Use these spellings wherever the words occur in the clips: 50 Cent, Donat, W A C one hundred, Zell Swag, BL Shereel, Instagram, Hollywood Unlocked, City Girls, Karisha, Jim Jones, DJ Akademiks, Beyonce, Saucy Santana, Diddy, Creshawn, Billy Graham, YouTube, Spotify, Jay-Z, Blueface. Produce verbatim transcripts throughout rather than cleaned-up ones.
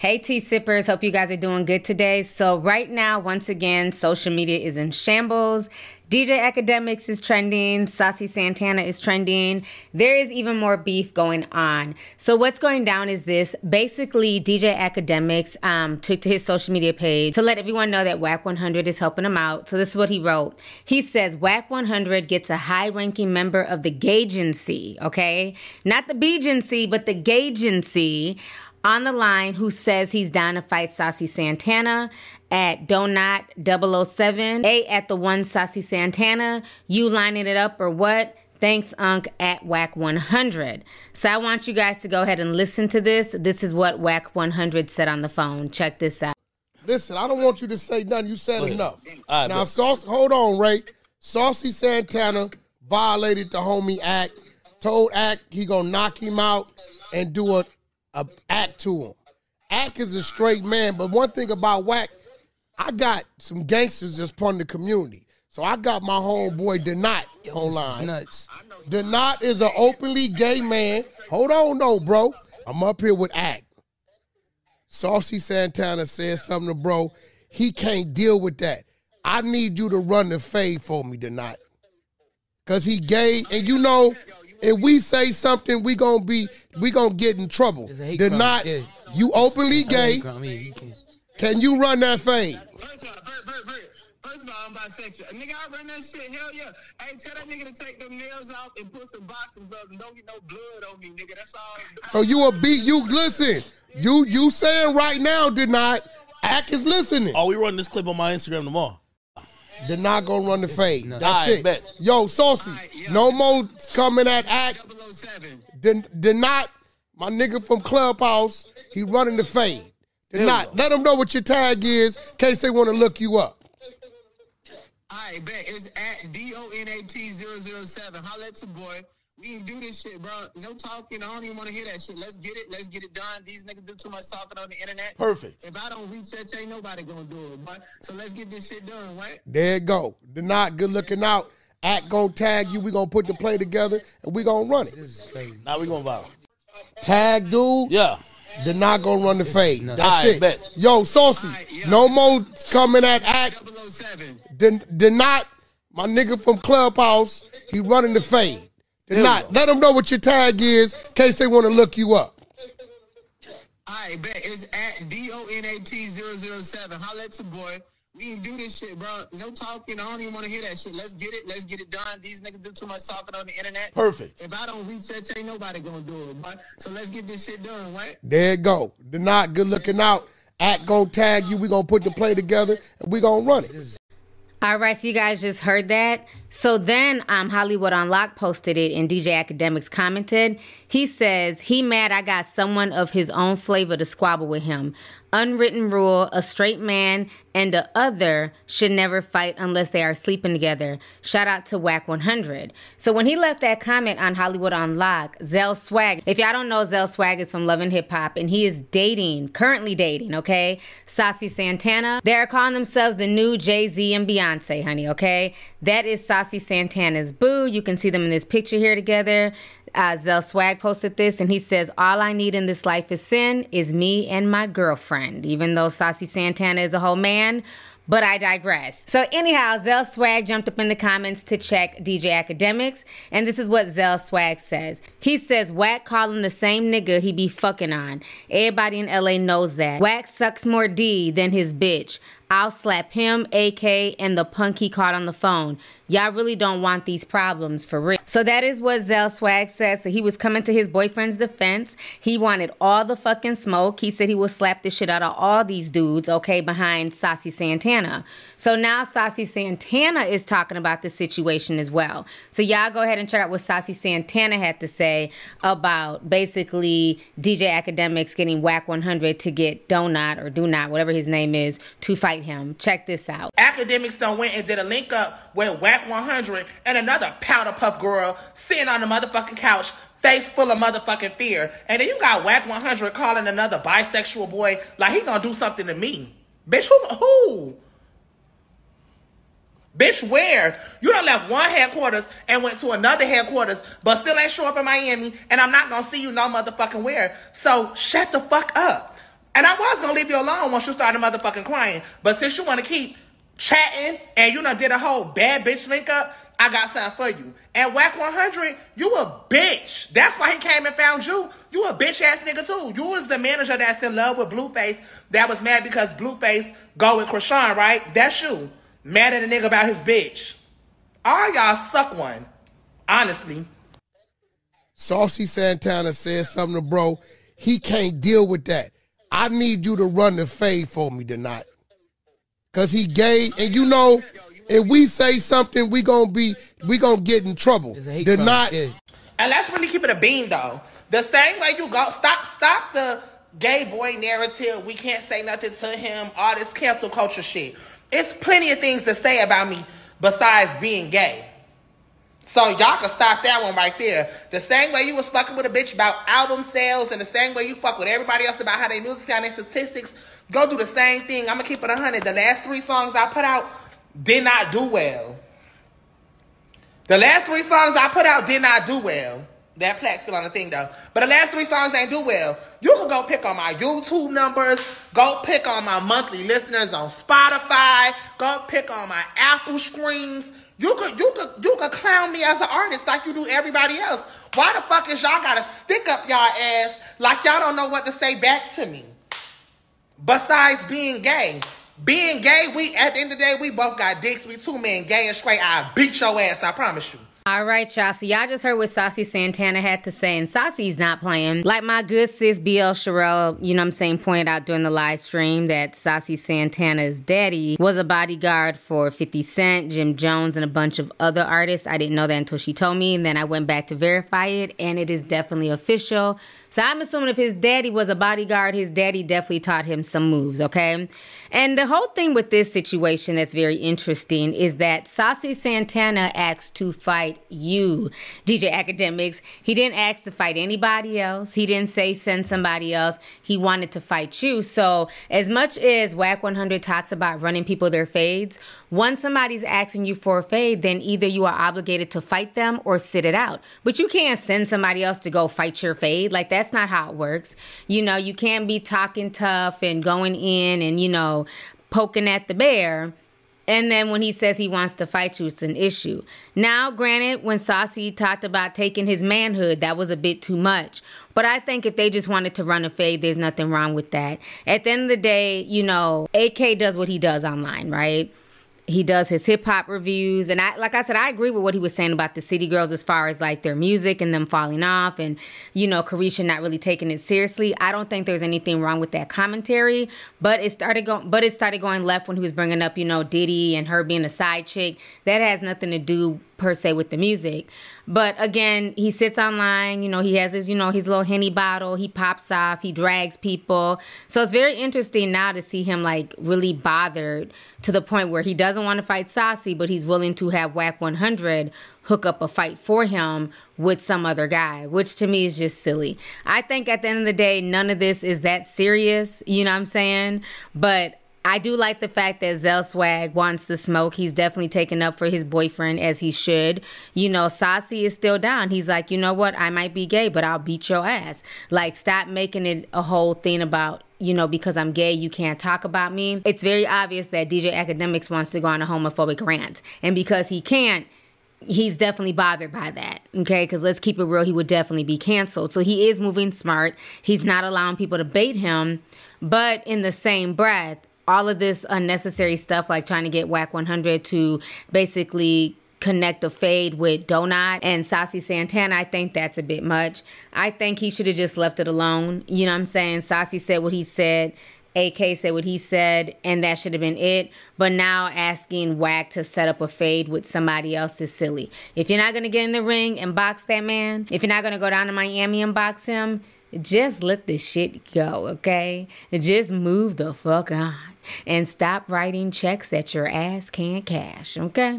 Hey tea sippers, hope you guys are doing good today. So right now, once again, social media is in shambles. D J Akademiks is trending. Saucy Santana is trending. There is even more beef going on. So what's going down is this. Basically, D J Akademiks um, took to his social media page to let everyone know that W A C one hundred is helping him out. So this is what he wrote. He says, W A C one hundred gets a high-ranking member of the Gagency, okay? Not the Bgency, but the Gagency, on the line, who says he's down to fight Saucy Santana at Donat double oh seven, A at the one Saucy Santana, you lining it up or what? Thanks, Unc, at W A C one hundred. So I want you guys to go ahead and listen to this. This is what W A C one hundred said on the phone. Check this out. Listen, I don't want you to say nothing. You said enough. Right, now, Saucy, hold on, Ray. Saucy Santana violated the homie act, told act he gonna knock him out and do a A act to him. Act is a straight man, but one thing about W A C, I got some gangsters that's part of the community. So I got my homeboy Donat online. Nuts. Donat is an openly gay man. Hold on, no, bro. I'm up here with Act. Saucy Santana said something to bro. He can't deal with that. I need you to run the fade for me, Donat. Because he gay, and you know, if we say something, we gonna be, we gonna get in trouble. They're not. Yeah. You openly gay. I mean, you can. Can you run that fade? First of all, first of all, I'm bisexual. Nigga, I run that shit. Hell yeah. Hey, tell that nigga to take them nails off and put some boxing gloves and don't get no blood on me, nigga. That's all. So you a beat? You listen. You you saying right now? Did not. Act is listening. Oh, we run this clip on my Instagram tomorrow. They're not going to run the fade. That's right, it. Bet. Yo, Saucy, right, yo. No more coming at Act. They're, they're not, my nigga from Clubhouse, he running the fade. They're not. Let them know what your tag is in case they want to look you up. All right, bet. It's at D O N A T zero zero seven. Holla at your boy. We ain't do this shit, bro. No talking. I don't even want to hear that shit. Let's get it. Let's get it done. These niggas do too much talking on the internet. Perfect. If I don't reach that, ain't nobody gonna do it, bro. So let's get this shit done, right? There it go. They're not good looking out. Act gonna tag you. We gonna put the play together and we gonna run it. This is crazy. Now we gonna viral. Tag dude. Yeah. They're not gonna run the fade. That's right, it. Bet. Yo, Saucy. Right, yo. No more coming at Act. double oh seven. They're, they're not. My nigga from Clubhouse, he running the fade. They're not. Let them know what your tag is in case they want to look you up. All right, bet. It's at D O N A T zero zero seven. Holla at your boy. We ain't do this shit, bro. No talking. I don't even want to hear that shit. Let's get it. Let's get it done. These niggas do too much talking on the internet. Perfect. If I don't reach that, ain't nobody going to do it, bro. So let's get this shit done, right? There it go. They're not good looking out. Act going to tag you. We're going to put the play together, and we're going to run it. All right, so you guys just heard that. So then um, Hollywood Unlocked posted it, and D J Akademiks commented. He says, he mad I got someone of his own flavor to squabble with him. Unwritten rule, a straight man and a other should never fight unless they are sleeping together. Shout out to W A C one hundred. So when he left that comment on Hollywood Unlocked, Zell Swag, if y'all don't know, Zell Swag is from Love and Hip Hop, and he is dating, currently dating, okay, Saucy Santana. They're calling themselves the new Jay-Z and Beyonce, honey, okay? That is Saucy Santana's boo. You can see them in this picture here together. Uh, Zell Swag posted this, and he says, all I need in this life is sin, is me and my girlfriend. Even though Saucy Santana is a whole man, but I digress. So anyhow, Zell Swag jumped up in the comments to check D J Akademiks, and this is what Zell Swag says. He says, W A C calling the same nigga he be fucking on. Everybody in L A knows that. W A C sucks more D than his bitch. I'll slap him, A K, and the punk he caught on the phone. Y'all really don't want these problems, for real. So that is what Zell Swag said. So he was coming to his boyfriend's defense. He wanted all the fucking smoke. He said he will slap the shit out of all these dudes, okay, behind Saucy Santana. So now Saucy Santana is talking about the situation as well. So y'all go ahead and check out what Saucy Santana had to say about basically D J Akademiks getting W A C one hundred to get Donat or Donat, whatever his name is, to fight him. Check this out. Akademiks done went and did a link up with W A C one hundred and another powder puff girl sitting on the motherfucking couch, face full of motherfucking fear. And then you got W A C one hundred calling another bisexual boy like he gonna do something to me. Bitch, who? who? Bitch, where? You done left one headquarters and went to another headquarters, but still ain't show up in Miami, and I'm not gonna see you no motherfucking where. So shut the fuck up. And I was gonna leave you alone once you started motherfucking crying, but since you wanna keep chatting and you done did a whole bad bitch link up, I got something for you. And W A C one hundred, you a bitch. That's why he came and found you. You a bitch ass nigga too. You was the manager that's in love with Blueface that was mad because Blueface go with Creshawn, right? That's you. Mad at a nigga about his bitch. All y'all suck one. Honestly. Saucy Santana said something to bro. He can't deal with that. I need you to run the fade for me tonight. Because he gay. And you know, if we say something, we going to be, we going to get in trouble. Donat. Yeah. And let's really keep it a beam, though. The same way you go, stop, stop the gay boy narrative. We can't say nothing to him. All this cancel culture shit. It's plenty of things to say about me besides being gay. So y'all can stop that one right there. The same way you was fucking with a bitch about album sales and the same way you fuck with everybody else about how they music and their statistics, go do the same thing. I'm going to keep it one hundred. The last three songs I put out did not do well. The last three songs I put out did not do well. That plaque's still on the thing, though. But the last three songs ain't do well. You can go pick on my YouTube numbers. Go pick on my monthly listeners on Spotify. Go pick on my Apple streams. You could, you could, you could clown me as an artist like you do everybody else. Why the fuck is y'all gotta stick up y'all ass like y'all don't know what to say back to me? Besides being gay. Being gay, we, at the end of the day, we both got dicks. We two men, gay and straight. I'll beat your ass, I promise you. All right, y'all. So y'all just heard what Saucy Santana had to say, and Saucy's not playing. Like my good sis B L Shereel, you know what I'm saying, pointed out during the live stream that Saucy Santana's daddy was a bodyguard for fifty Cent, Jim Jones, and a bunch of other artists. I didn't know that until she told me, and then I went back to verify it, and it is definitely official. So I'm assuming if his daddy was a bodyguard, his daddy definitely taught him some moves, okay? And the whole thing with this situation that's very interesting is that Saucy Santana asked to fight you, D J Akademiks. He didn't ask to fight anybody else. He didn't say send somebody else. He wanted to fight you. So as much as W A C one hundred talks about running people their fades, once somebody's asking you for a fade, then either you are obligated to fight them or sit it out. But you can't send somebody else to go fight your fade. Like, that's not how it works. You know, you can't be talking tough and going in and, you know, poking at the bear. And then when he says he wants to fight you, it's an issue. Now, granted, when Saucy talked about taking his manhood, that was a bit too much. But I think if they just wanted to run a fade, there's nothing wrong with that. At the end of the day, you know, A K does what he does online, right? He does his hip-hop reviews. And I, like I said, I agree with what he was saying about the City Girls as far as, like, their music and them falling off and, you know, Karisha not really taking it seriously. I don't think there's anything wrong with that commentary. But it started going, but it started going left when he was bringing up, you know, Diddy and her being a side chick. That has nothing to do, per se, with the music. But, again, he sits online. You know, he has his, you know, his little Henny bottle. He pops off. He drags people. So it's very interesting now to see him, like, really bothered to the point where he doesn't want to fight Saucy, but he's willing to have W A C one hundred hook up a fight for him with some other guy, which to me is just silly. I think at the end of the day, none of this is that serious, you know what I'm saying? But I do like the fact that Zell Swag wants the smoke. He's definitely taken up for his boyfriend, as he should. You know, Saucy is still down. He's like, you know what? I might be gay, but I'll beat your ass. Like, stop making it a whole thing about, you know, because I'm gay, you can't talk about me. It's very obvious that D J Akademiks wants to go on a homophobic rant. And because he can't, he's definitely bothered by that, okay? Because let's keep it real, he would definitely be canceled. So he is moving smart. He's not allowing people to bait him. But in the same breath, all of this unnecessary stuff, like trying to get W A C one hundred to basically connect a fade with Donat and Saucy Santana, I think that's a bit much. I think he should have just left it alone. You know what I'm saying? Saucy said what he said. A K said what he said, and that should have been it. But now asking W A C to set up a fade with somebody else is silly. If you're not going to get in the ring and box that man, if you're not going to go down to Miami and box him, just let this shit go, okay? Just move the fuck on and stop writing checks that your ass can't cash, okay?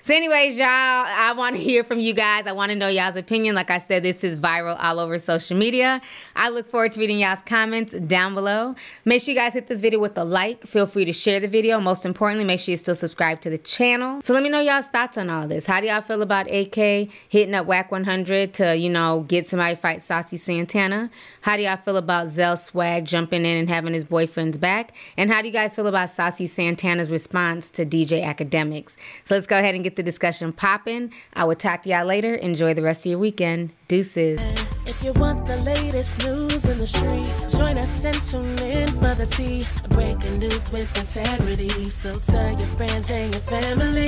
So anyways, y'all, I want to hear from you guys. I want to know y'all's opinion. Like I said, this is viral all over social media. I look forward to reading y'all's comments down below. Make sure you guys hit this video with a like. Feel free to share the video. Most importantly, make sure you still subscribe to the channel. So let me know y'all's thoughts on all this. How do y'all feel about A K hitting up W A C one hundred to, you know, get somebody to fight Saucy Santana? How do y'all feel about Zell Swag jumping in and having his boyfriend's back? And how do you guys feel about Saucy Santana's response to D J Akademiks? So let's go ahead and get the discussion popping. I will talk to y'all later. Enjoy the rest of your weekend. Deuces. If you want the latest news in the streets, join us and tune in for the tea. Breaking news with integrity. So tell your friends and your family.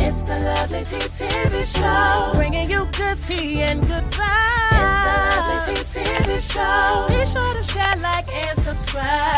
It's the Lovely Tea T V Show, bringing you good tea and good vibes. It's the Lovely Tea T V Show. Be sure to share, like, and subscribe.